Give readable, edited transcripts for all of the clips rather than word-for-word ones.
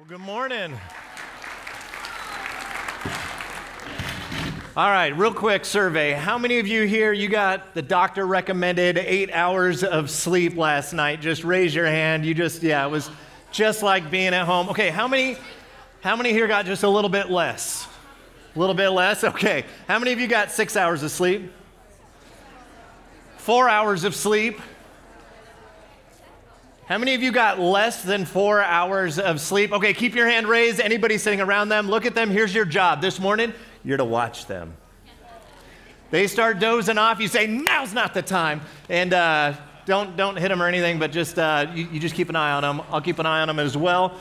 Well, good morning. All right, real quick survey. How many of you here, you got the doctor recommended 8 hours of sleep last night? Just raise your hand. It was just like being at home. Okay, how many here got just a little bit less? A little bit less? Okay. How many of you got 6 hours of sleep? 4 hours of sleep? How many of you got less than 4 hours of sleep? Okay, keep your hand raised. Anybody sitting around them, look at them. Here's your job. This morning, you're to watch them. They start dozing off. You say, now's not the time. And don't hit them or anything, but just you just keep an eye on them. I'll keep an eye on them as well.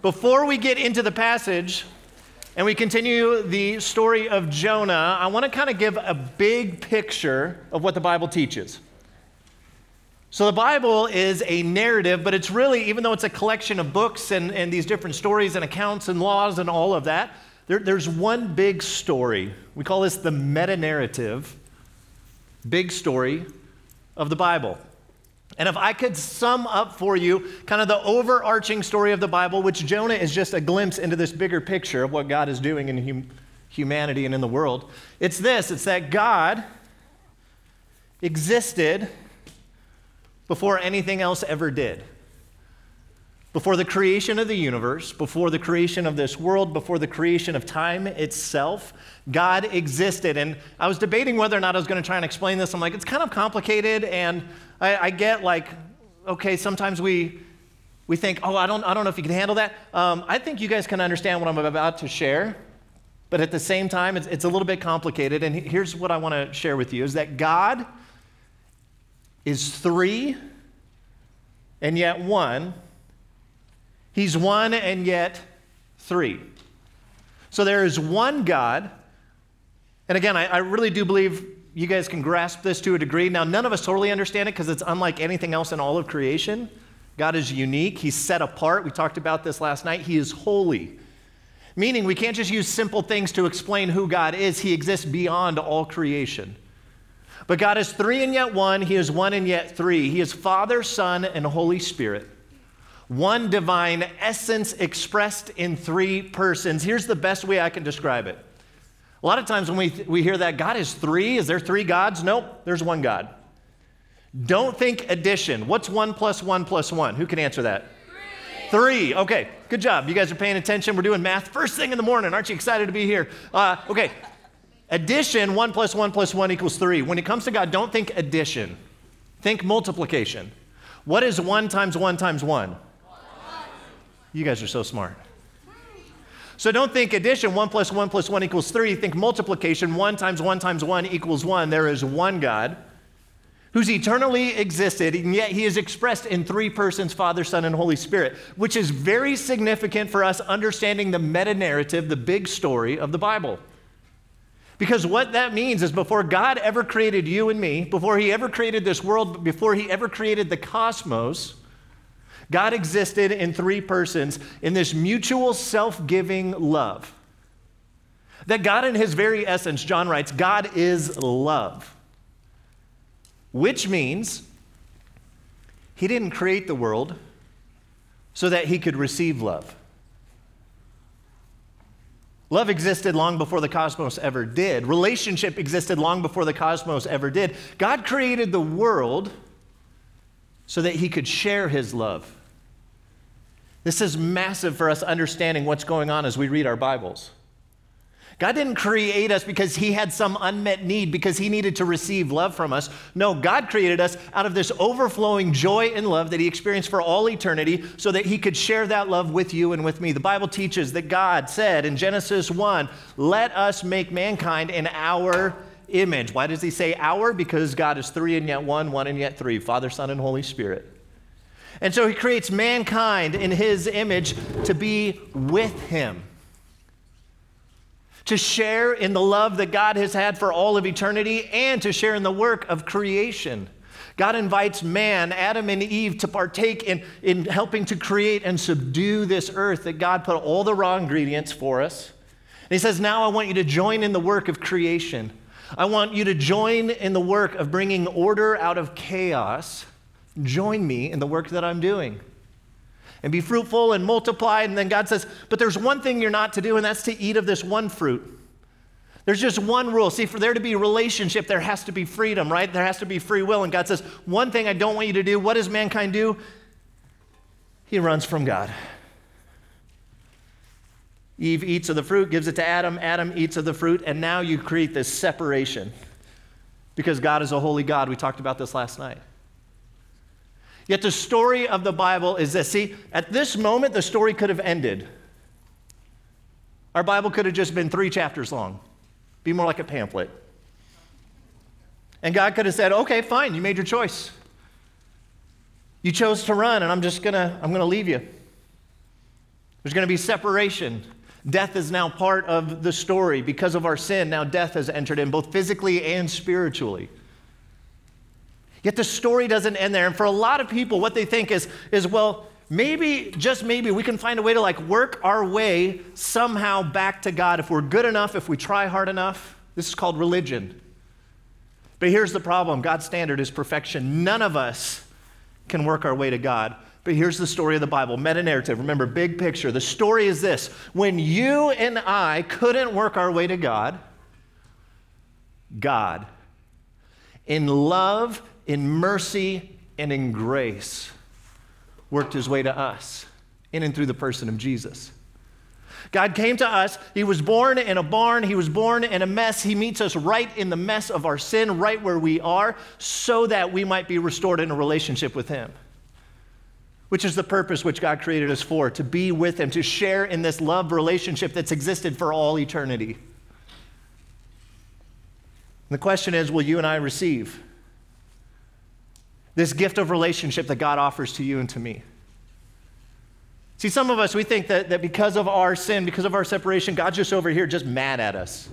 Before we get into the passage and we continue the story of Jonah, I want to kind of give a big picture of what the Bible teaches. So the Bible is a narrative, but it's really, even though it's a collection of books and these different stories and accounts and laws and all of that, there's one big story. We call this the meta-narrative, big story of the Bible. And if I could sum up for you kind of the overarching story of the Bible, which Jonah is just a glimpse into this bigger picture of what God is doing in humanity and in the world, it's this. It's that God existed before anything else ever did. Before the creation of the universe, before the creation of this world, before the creation of time itself, God existed. And I was debating whether or not I was going to try and explain this. I'm like, it's kind of complicated, and I get like, okay, sometimes we think, oh, I don't know if you can handle that. I think you guys can understand what I'm about to share, but at the same time, it's a little bit complicated. And here's what I want to share with you, is that God is three and yet one. He's one and yet three. So there is one God. And again, I really do believe you guys can grasp this to a degree. Now, none of us totally understand it because it's unlike anything else in all of creation. God is unique. He's set apart. We talked about this last night. He is holy, meaning we can't just use simple things to explain who God is. He exists beyond all creation. But God is three and yet one. He is one and yet three. He is Father, Son, and Holy Spirit. One divine essence expressed in three persons. Here's the best way I can describe it. A lot of times when we hear that, God is three. Is there three gods? Nope, there's one God. Don't think addition. What's 1 + 1 + 1? Who can answer that? Three. Okay, good job. You guys are paying attention. We're doing math first thing in the morning. Aren't you excited to be here? Okay. Addition, 1 + 1 + 1 = 3. When it comes to God, don't think addition. Think multiplication. What is 1 × 1 × 1? You guys are so smart. So don't think addition, 1 + 1 + 1 = 3. Think multiplication, 1 × 1 × 1 = 1. There is one God who's eternally existed, and yet he is expressed in three persons, Father, Son, and Holy Spirit, which is very significant for us understanding the meta-narrative, the big story of the Bible. Because what that means is before God ever created you and me, before he ever created this world, before he ever created the cosmos, God existed in three persons in this mutual self-giving love. That God in his very essence, John writes, God is love. Which means he didn't create the world so that he could receive love. Love existed long before the cosmos ever did. Relationship existed long before the cosmos ever did. God created the world so that he could share his love. This is massive for us understanding what's going on as we read our Bibles. God didn't create us because he had some unmet need, because he needed to receive love from us. No, God created us out of this overflowing joy and love that he experienced for all eternity so that he could share that love with you and with me. The Bible teaches that God said in Genesis 1, let us make mankind in our image. Why does he say our? Because God is three and yet one and yet three, Father, Son, and Holy Spirit. And so he creates mankind in his image to be with him, to share in the love that God has had for all of eternity, and to share in the work of creation. God invites man, Adam and Eve, to partake in helping to create and subdue this earth that God put all the raw ingredients for us. And he says, now I want you to join in the work of creation. I want you to join in the work of bringing order out of chaos. Join me in the work that I'm doing. and be fruitful and multiply. And then God says, but there's one thing you're not to do, and that's to eat of this one fruit. There's just one rule. See, for there to be relationship, there has to be freedom, right? There has to be free will. And God says, one thing I don't want you to do. What does mankind do? He runs from God. Eve eats of the fruit, gives it to Adam. Adam eats of the fruit, and now you create this separation because God is a holy God. We talked about this last night. Yet the story of the Bible is this. See, at this moment, the story could have ended. Our Bible could have just been 3 chapters long. Be more like a pamphlet. And God could have said, okay, fine, you made your choice. You chose to run, and I'm gonna leave you. There's gonna be separation. Death is now part of the story. Because of our sin, now death has entered in, both physically and spiritually. Yet the story doesn't end there. And for a lot of people, what they think is well, maybe, just maybe, we can find a way to like work our way somehow back to God if we're good enough, if we try hard enough. This is called religion. But here's the problem. God's standard is perfection. None of us can work our way to God. But here's the story of the Bible, meta-narrative. Remember, big picture. The story is this. When you and I couldn't work our way to God, God, in love, in mercy, and in grace, worked his way to us, in and through the person of Jesus. God came to us. He was born in a barn. He was born in a mess. He meets us right in the mess of our sin, right where we are, so that we might be restored in a relationship with him, which is the purpose which God created us for, to be with him, to share in this love relationship that's existed for all eternity. And the question is, will you and I receive this gift of relationship that God offers to you and to me? See, some of us, we think that because of our sin, because of our separation, God's just over here just mad at us.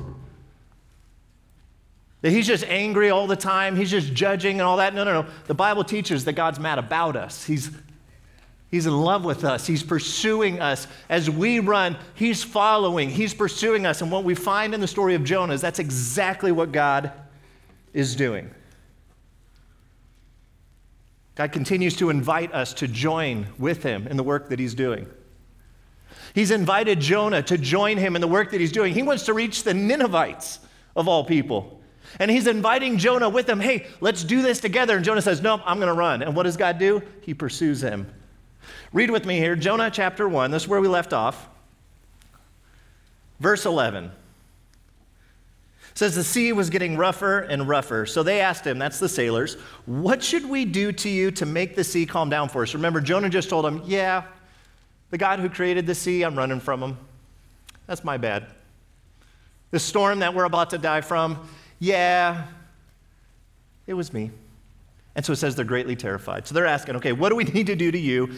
That he's just angry all the time. He's just judging and all that. No. The Bible teaches that God's mad about us. He's in love with us. He's pursuing us. As we run, he's following. He's pursuing us. And what we find in the story of Jonah is that's exactly what God is doing. God continues to invite us to join with him in the work that he's doing. He's invited Jonah to join him in the work that he's doing. He wants to reach the Ninevites of all people. And he's inviting Jonah with him. Hey, let's do this together. And Jonah says, nope, I'm going to run. And what does God do? He pursues him. Read with me here, Jonah chapter 1. This is where we left off. Verse 11. It says, the sea was getting rougher and rougher. So they asked him, that's the sailors, what should we do to you to make the sea calm down for us? Remember, Jonah just told them, yeah, the God who created the sea, I'm running from him. That's my bad. The storm that we're about to die from, yeah, it was me. And so it says they're greatly terrified. So they're asking, okay, what do we need to do to you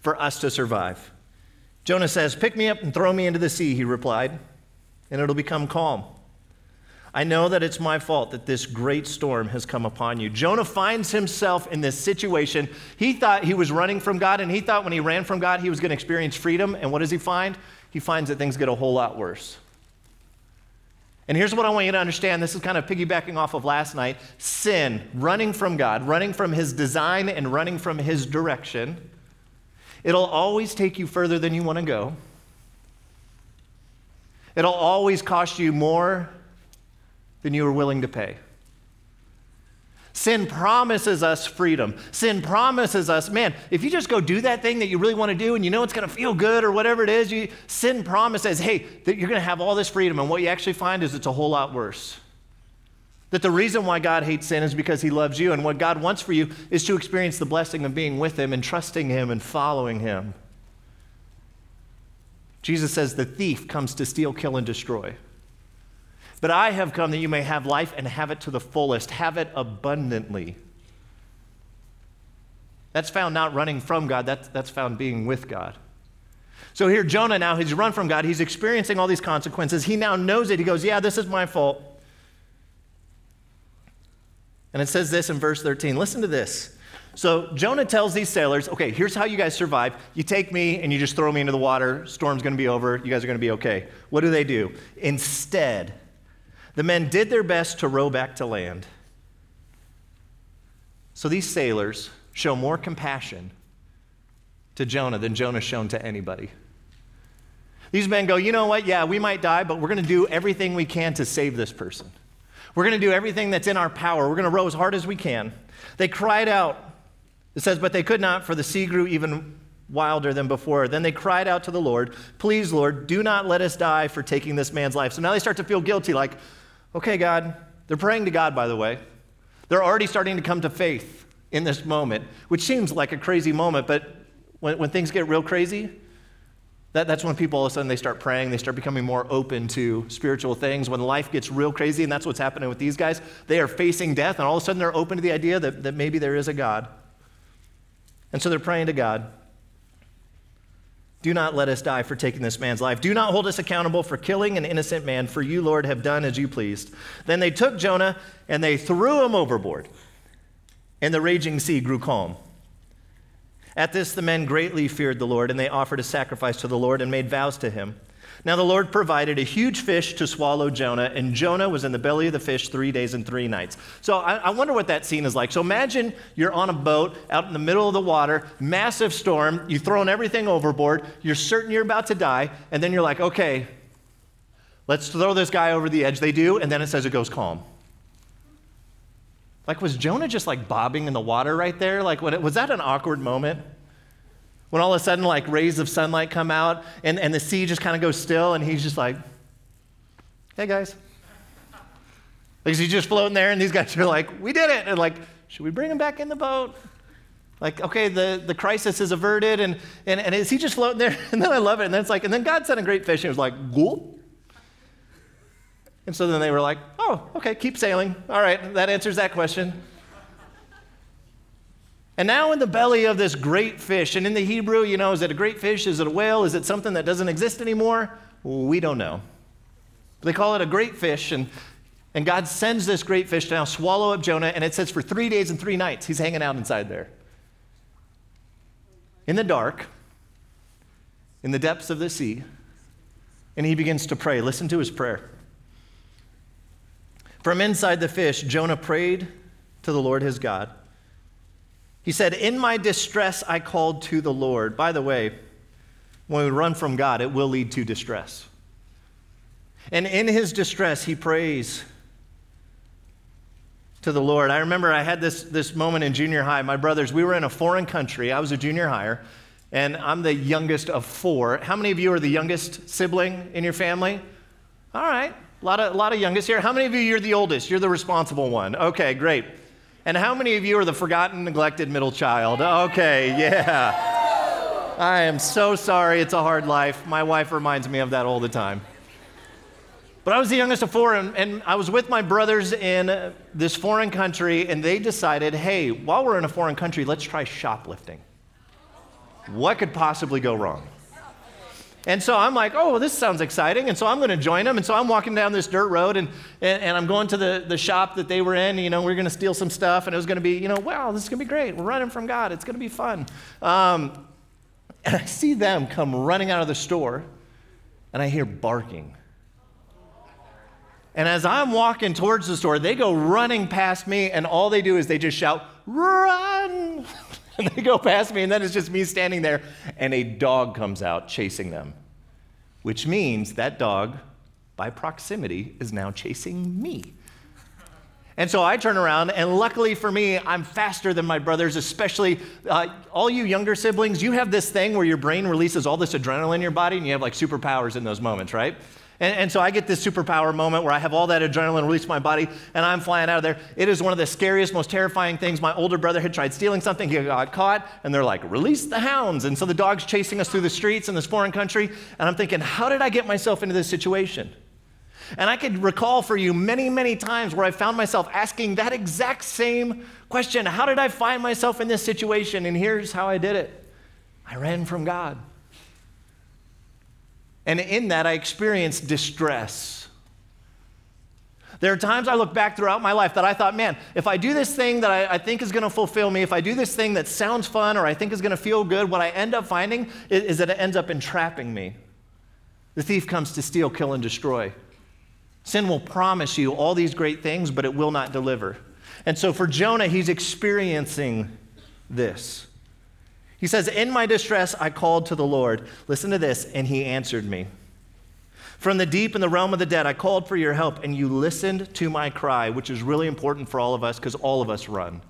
for us to survive? Jonah says, pick me up and throw me into the sea, he replied, and it'll become calm. I know that it's my fault that this great storm has come upon you. Jonah finds himself in this situation. He thought he was running from God, and he thought when he ran from God, he was going to experience freedom. And what does he find? He finds that things get a whole lot worse. And here's what I want you to understand. This is kind of piggybacking off of last night. Sin, running from God, running from his design and running from his direction, it'll always take you further than you want to go. It'll always cost you more than you are willing to pay. Sin promises us freedom. Sin promises us, man, if you just go do that thing that you really want to do and you know it's going to feel good or whatever it is, sin promises, hey, that you're going to have all this freedom. And what you actually find is it's a whole lot worse. That the reason why God hates sin is because he loves you. And what God wants for you is to experience the blessing of being with him and trusting him and following him. Jesus says the thief comes to steal, kill, and destroy. But I have come that you may have life and have it to the fullest, have it abundantly. That's found not running from God, that's found being with God. So here Jonah now, he's run from God, he's experiencing all these consequences, he now knows it, he goes, yeah, this is my fault. And it says this in verse 13, listen to this. So Jonah tells these sailors, okay, here's how you guys survive. You take me and you just throw me into the water, storm's gonna be over, you guys are gonna be okay. What do they do? Instead, the men did their best to row back to land. So these sailors show more compassion to Jonah than Jonah shown to anybody. These men go, you know what? Yeah, we might die, but we're going to do everything we can to save this person. We're going to do everything that's in our power. We're going to row as hard as we can. They cried out. It says, but they could not, for the sea grew even wilder than before. Then they cried out to the Lord, please, Lord, do not let us die for taking this man's life. So now they start to feel guilty, like, okay, God. They're praying to God, by the way. They're already starting to come to faith in this moment, which seems like a crazy moment, but when things get real crazy, that's when people all of a sudden they start praying, they start becoming more open to spiritual things. When life gets real crazy, and that's what's happening with these guys, they are facing death, and all of a sudden they're open to the idea that maybe there is a God. And so they're praying to God, do not let us die for taking this man's life. Do not hold us accountable for killing an innocent man, for you, Lord, have done as you pleased. Then they took Jonah and they threw him overboard, and the raging sea grew calm. At this, the men greatly feared the Lord, and they offered a sacrifice to the Lord and made vows to him. Now the Lord provided a huge fish to swallow Jonah, and Jonah was in the belly of the fish 3 days and 3 nights. So I wonder what that scene is like. So imagine you're on a boat out in the middle of the water, massive storm, you've thrown everything overboard, you're certain you're about to die, and then you're like, okay, let's throw this guy over the edge. They do, and then it says it goes calm. Like, was Jonah just like bobbing in the water right there? Like, was that an awkward moment? When all of a sudden, like, rays of sunlight come out, and the sea just kind of goes still, and he's just like, hey, guys. Like, he's just floating there, and these guys are like, we did it. And like, should we bring him back in the boat? Like, okay, the crisis is averted, and is he just floating there? And then I love it. And then it's like, and then God sent a great fish, and it was like, whoop. And so then they were like, oh, okay, keep sailing. All right, that answers that question. And now in the belly of this great fish, and in the Hebrew, you know, is it a great fish? Is it a whale? Is it something that doesn't exist anymore? We don't know. But they call it a great fish, and God sends this great fish to now swallow up Jonah, and it says for 3 days and 3 nights, he's hanging out inside there. In the dark, in the depths of the sea, and he begins to pray. Listen to his prayer. From inside the fish, Jonah prayed to the Lord his God. He said, in my distress, I called to the Lord. By the way, when we run from God, it will lead to distress. And in his distress, he prays to the Lord. I remember I had this moment in junior high. My brothers, we were in a foreign country. I was a junior higher, and I'm the youngest of 4. How many of you are the youngest sibling in your family? All right, a lot of youngest here. How many of you are the oldest? You're the responsible one. Okay, great. And how many of you are the forgotten, neglected middle child? Okay, yeah. I am so sorry, it's a hard life. My wife reminds me of that all the time. But I was the youngest of 4, and I was with my brothers in this foreign country, and they decided, hey, while we're in a foreign country, let's try shoplifting. What could possibly go wrong? And so I'm like, oh, well, this sounds exciting. And so I'm going to join them. And so I'm walking down this dirt road, and I'm going to the shop that they were in. You know, we're going to steal some stuff. And it was going to be, you know, wow, this is going to be great. We're running from God. It's going to be fun. And I see them come running out of the store, and I hear barking. And as I'm walking towards the store, they go running past me, and all they do is they just shout, run! And they go past me, and then it's just me standing there, and a dog comes out chasing them, which means that dog, by proximity, is now chasing me. And so I turn around, and luckily for me, I'm faster than my brothers, especially all you younger siblings. You have this thing where your brain releases all this adrenaline in your body, and you have like superpowers in those moments, right? And so I get this superpower moment where I have all that adrenaline released my body, and I'm flying out of there. It is one of the scariest, most terrifying things. My older brother had tried stealing something. He got caught, and they're like, release the hounds. And so the dog's chasing us through the streets in this foreign country, and I'm thinking, how did I get myself into this situation? And I could recall for you many, many times where I found myself asking that exact same question. How did I find myself in this situation? And here's how I did it. I ran from God. And in that, I experienced distress. There are times I look back throughout my life that I thought, man, if I do this thing that I think is going to fulfill me, if I do this thing that sounds fun or I think is going to feel good, what I end up finding is that it ends up entrapping me. The thief comes to steal, kill, and destroy. Sin will promise you all these great things, but it will not deliver. And so for Jonah, he's experiencing this. He says, in my distress, I called to the Lord. Listen to this. And he answered me. From the deep and the realm of the dead, I called for your help, and you listened to my cry, which is really important for all of us because all of us run.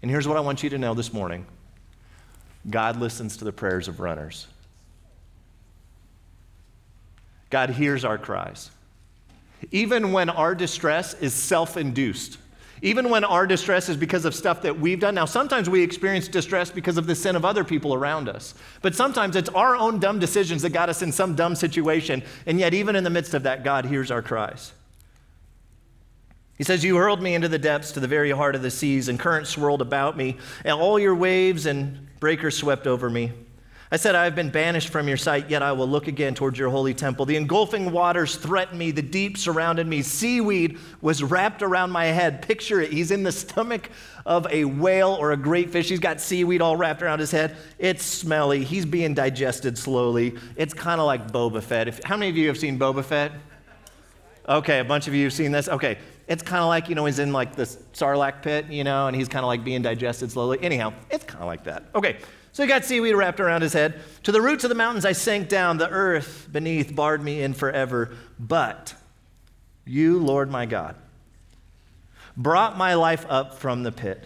And here's what I want you to know this morning. God listens to the prayers of runners. God hears our cries. Even when our distress is self-induced, even when our distress is because of stuff that we've done. Now, sometimes we experience distress because of the sin of other people around us. But sometimes it's our own dumb decisions that got us in some dumb situation. And yet, even in the midst of that, God hears our cries. He says, you hurled me into the depths, to the very heart of the seas, and currents swirled about me, and all your waves and breakers swept over me. I said, I have been banished from your sight, yet I will look again towards your holy temple. The engulfing waters threatened me. The deep surrounded me. Seaweed was wrapped around my head. Picture it. He's in the stomach of a whale or a great fish. He's got seaweed all wrapped around his head. It's smelly. He's being digested slowly. It's kind of like Boba Fett. How many of you have seen Boba Fett? Okay, a bunch of you have seen this. Okay, it's kind of like, he's in like this Sarlacc pit, and he's kind of like being digested slowly. Anyhow, it's kind of like that. Okay. So he got seaweed wrapped around his head. To the roots of the mountains I sank down. The earth beneath barred me in forever. But you, Lord my God, brought my life up from the pit.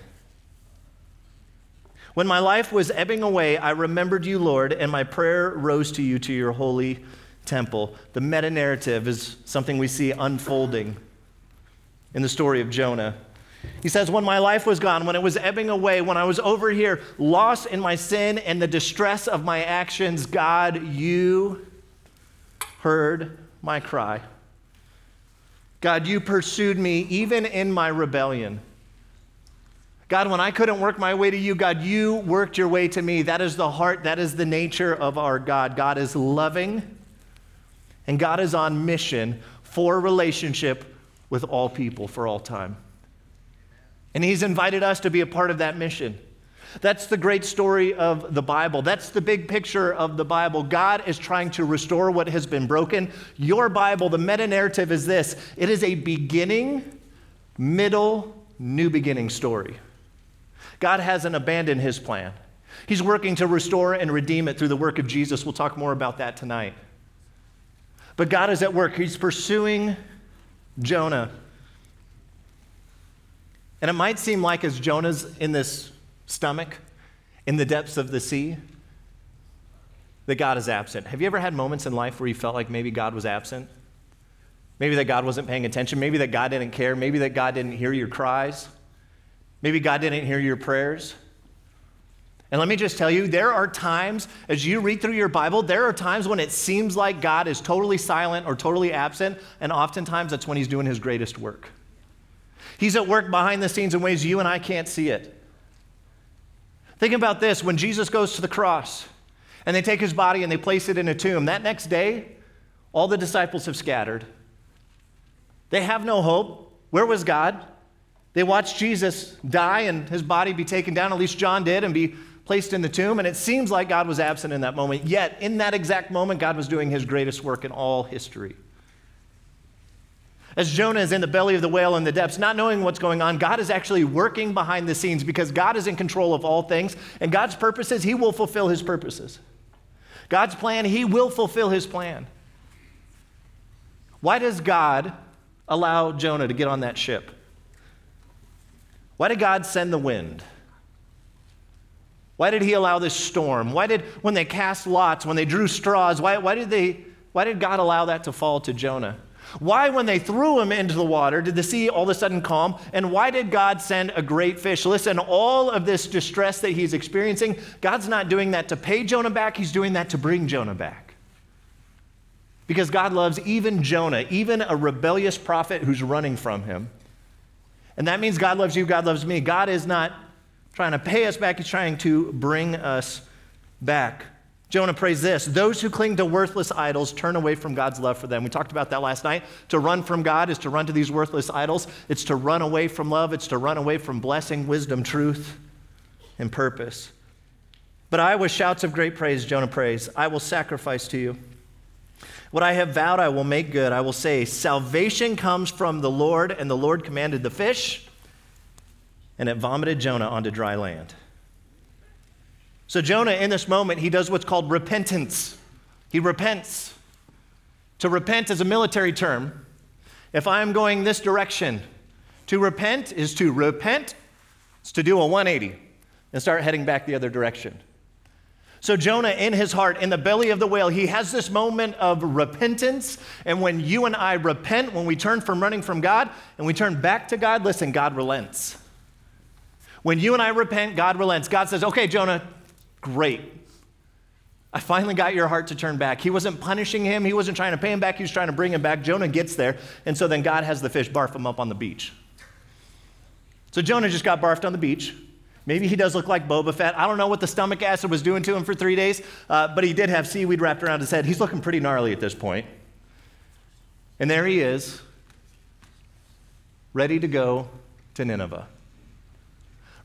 When my life was ebbing away, I remembered you, Lord, and my prayer rose to you, to your holy temple. The meta-narrative is something we see unfolding in the story of Jonah. He says, when my life was gone, when it was ebbing away, when I was over here, lost in my sin and the distress of my actions, God, you heard my cry. God, you pursued me even in my rebellion. God, when I couldn't work my way to you, God, you worked your way to me. That is the heart, that is the nature of our God. God is loving, and God is on mission for relationship with all people for all time. And he's invited us to be a part of that mission. That's the great story of the Bible. That's the big picture of the Bible. God is trying to restore what has been broken. Your Bible, the meta-narrative is this. It is a beginning, middle, new beginning story. God hasn't abandoned his plan. He's working to restore and redeem it through the work of Jesus. We'll talk more about that tonight. But God is at work. He's pursuing Jonah. And it might seem like as Jonah's in this stomach, in the depths of the sea, that God is absent. Have you ever had moments in life where you felt like maybe God was absent? Maybe that God wasn't paying attention. Maybe that God didn't care. Maybe that God didn't hear your cries. Maybe God didn't hear your prayers. And let me just tell you, there are times, as you read through your Bible, there are times when it seems like God is totally silent or totally absent, and oftentimes that's when he's doing his greatest work. He's at work behind the scenes in ways you and I can't see it. Think about this. When Jesus goes to the cross and they take his body and they place it in a tomb, that next day, all the disciples have scattered. They have no hope. Where was God? They watched Jesus die and his body be taken down, at least John did, and be placed in the tomb. And it seems like God was absent in that moment. Yet, in that exact moment, God was doing his greatest work in all history. As Jonah is in the belly of the whale in the depths, not knowing what's going on, God is actually working behind the scenes because God is in control of all things, and God's purposes, he will fulfill his purposes. God's plan, he will fulfill his plan. Why does God allow Jonah to get on that ship? Why did God send the wind? Why did he allow this storm? Why did, when they cast lots, when they drew straws, why did God allow that to fall to Jonah? Why, when they threw him into the water, did the sea all of a sudden calm? And why did God send a great fish? Listen, all of this distress that he's experiencing, God's not doing that to pay Jonah back. He's doing that to bring Jonah back. Because God loves even Jonah, even a rebellious prophet who's running from him. And that means God loves you, God loves me. God is not trying to pay us back. He's trying to bring us back. Jonah prays this, those who cling to worthless idols turn away from God's love for them. We talked about that last night. To run from God is to run to these worthless idols. It's to run away from love. It's to run away from blessing, wisdom, truth, and purpose. But I, with shouts of great praise, Jonah prays, I will sacrifice to you. What I have vowed, I will make good. I will say, salvation comes from the Lord, and the Lord commanded the fish, and it vomited Jonah onto dry land. So Jonah, in this moment, he does what's called repentance. He repents. To repent is a military term. If I'm going this direction, to repent is to repent. It's to do a 180 and start heading back the other direction. So Jonah, in his heart, in the belly of the whale, he has this moment of repentance. And when you and I repent, when we turn from running from God and we turn back to God, listen, God relents. When you and I repent, God relents. God says, okay, Jonah, great. I finally got your heart to turn back. He wasn't punishing him. He wasn't trying to pay him back. He was trying to bring him back. Jonah gets there. And so then God has the fish barf him up on the beach. So Jonah just got barfed on the beach. Maybe he does look like Boba Fett. I don't know what the stomach acid was doing to him for 3 days, but he did have seaweed wrapped around his head. He's looking pretty gnarly at this point. And there he is, ready to go to Nineveh,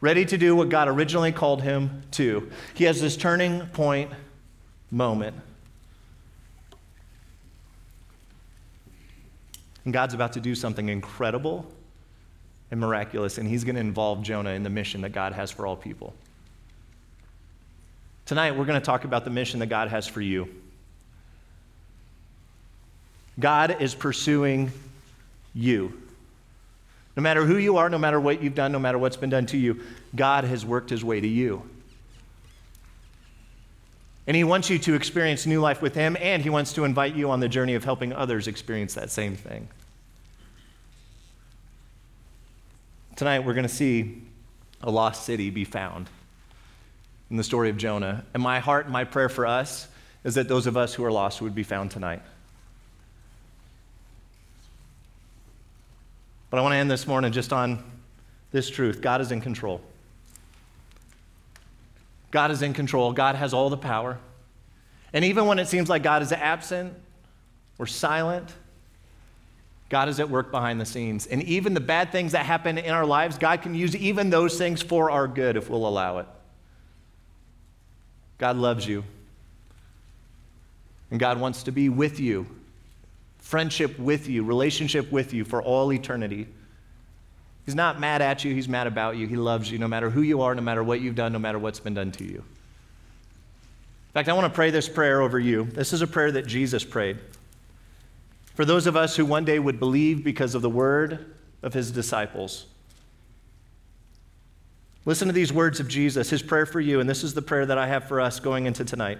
ready to do what God originally called him to. He has this turning point moment. And God's about to do something incredible and miraculous, and he's going to involve Jonah in the mission that God has for all people. Tonight, we're going to talk about the mission that God has for you. God is pursuing you. No matter who you are, no matter what you've done, no matter what's been done to you, God has worked his way to you. And he wants you to experience new life with him, and he wants to invite you on the journey of helping others experience that same thing. Tonight, we're going to see a lost city be found in the story of Jonah. And my heart and my prayer for us is that those of us who are lost would be found tonight. But I want to end this morning just on this truth. God is in control. God is in control. God has all the power. And even when it seems like God is absent or silent, God is at work behind the scenes. And even the bad things that happen in our lives, God can use even those things for our good if we'll allow it. God loves you. And God wants to be with you, friendship with you, relationship with you for all eternity. He's not mad at you. He's mad about you. He loves you no matter who you are, no matter what you've done, no matter what's been done to you. In fact, I want to pray this prayer over you. This is a prayer that Jesus prayed for those of us who one day would believe because of the word of his disciples. Listen to these words of Jesus, his prayer for you, and this is the prayer that I have for us going into tonight.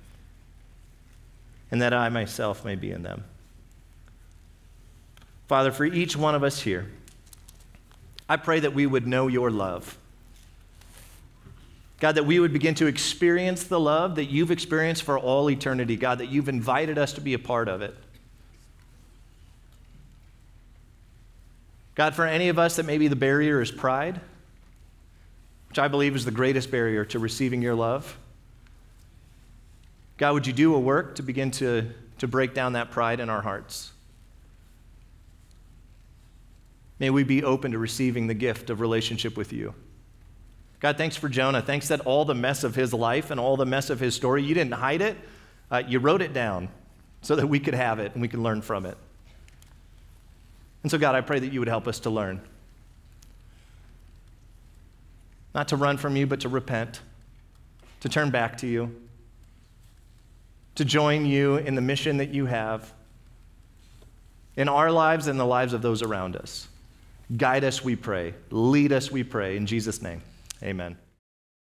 and that I myself may be in them. Father, for each one of us here, I pray that we would know your love. God, that we would begin to experience the love that you've experienced for all eternity. God, that you've invited us to be a part of it. God, for any of us that maybe the barrier is pride, which I believe is the greatest barrier to receiving your love. God, would you do a work to begin to break down that pride in our hearts? May we be open to receiving the gift of relationship with you. God, thanks for Jonah. Thanks that all the mess of his life and all the mess of his story, you didn't hide it. You wrote it down so that we could have it and we could learn from it. And so, God, I pray that you would help us to learn. Not to run from you, but to repent, to turn back to you, to join you in the mission that you have in our lives and the lives of those around us. Guide us, we pray. Lead us, we pray. In Jesus' name. Amen.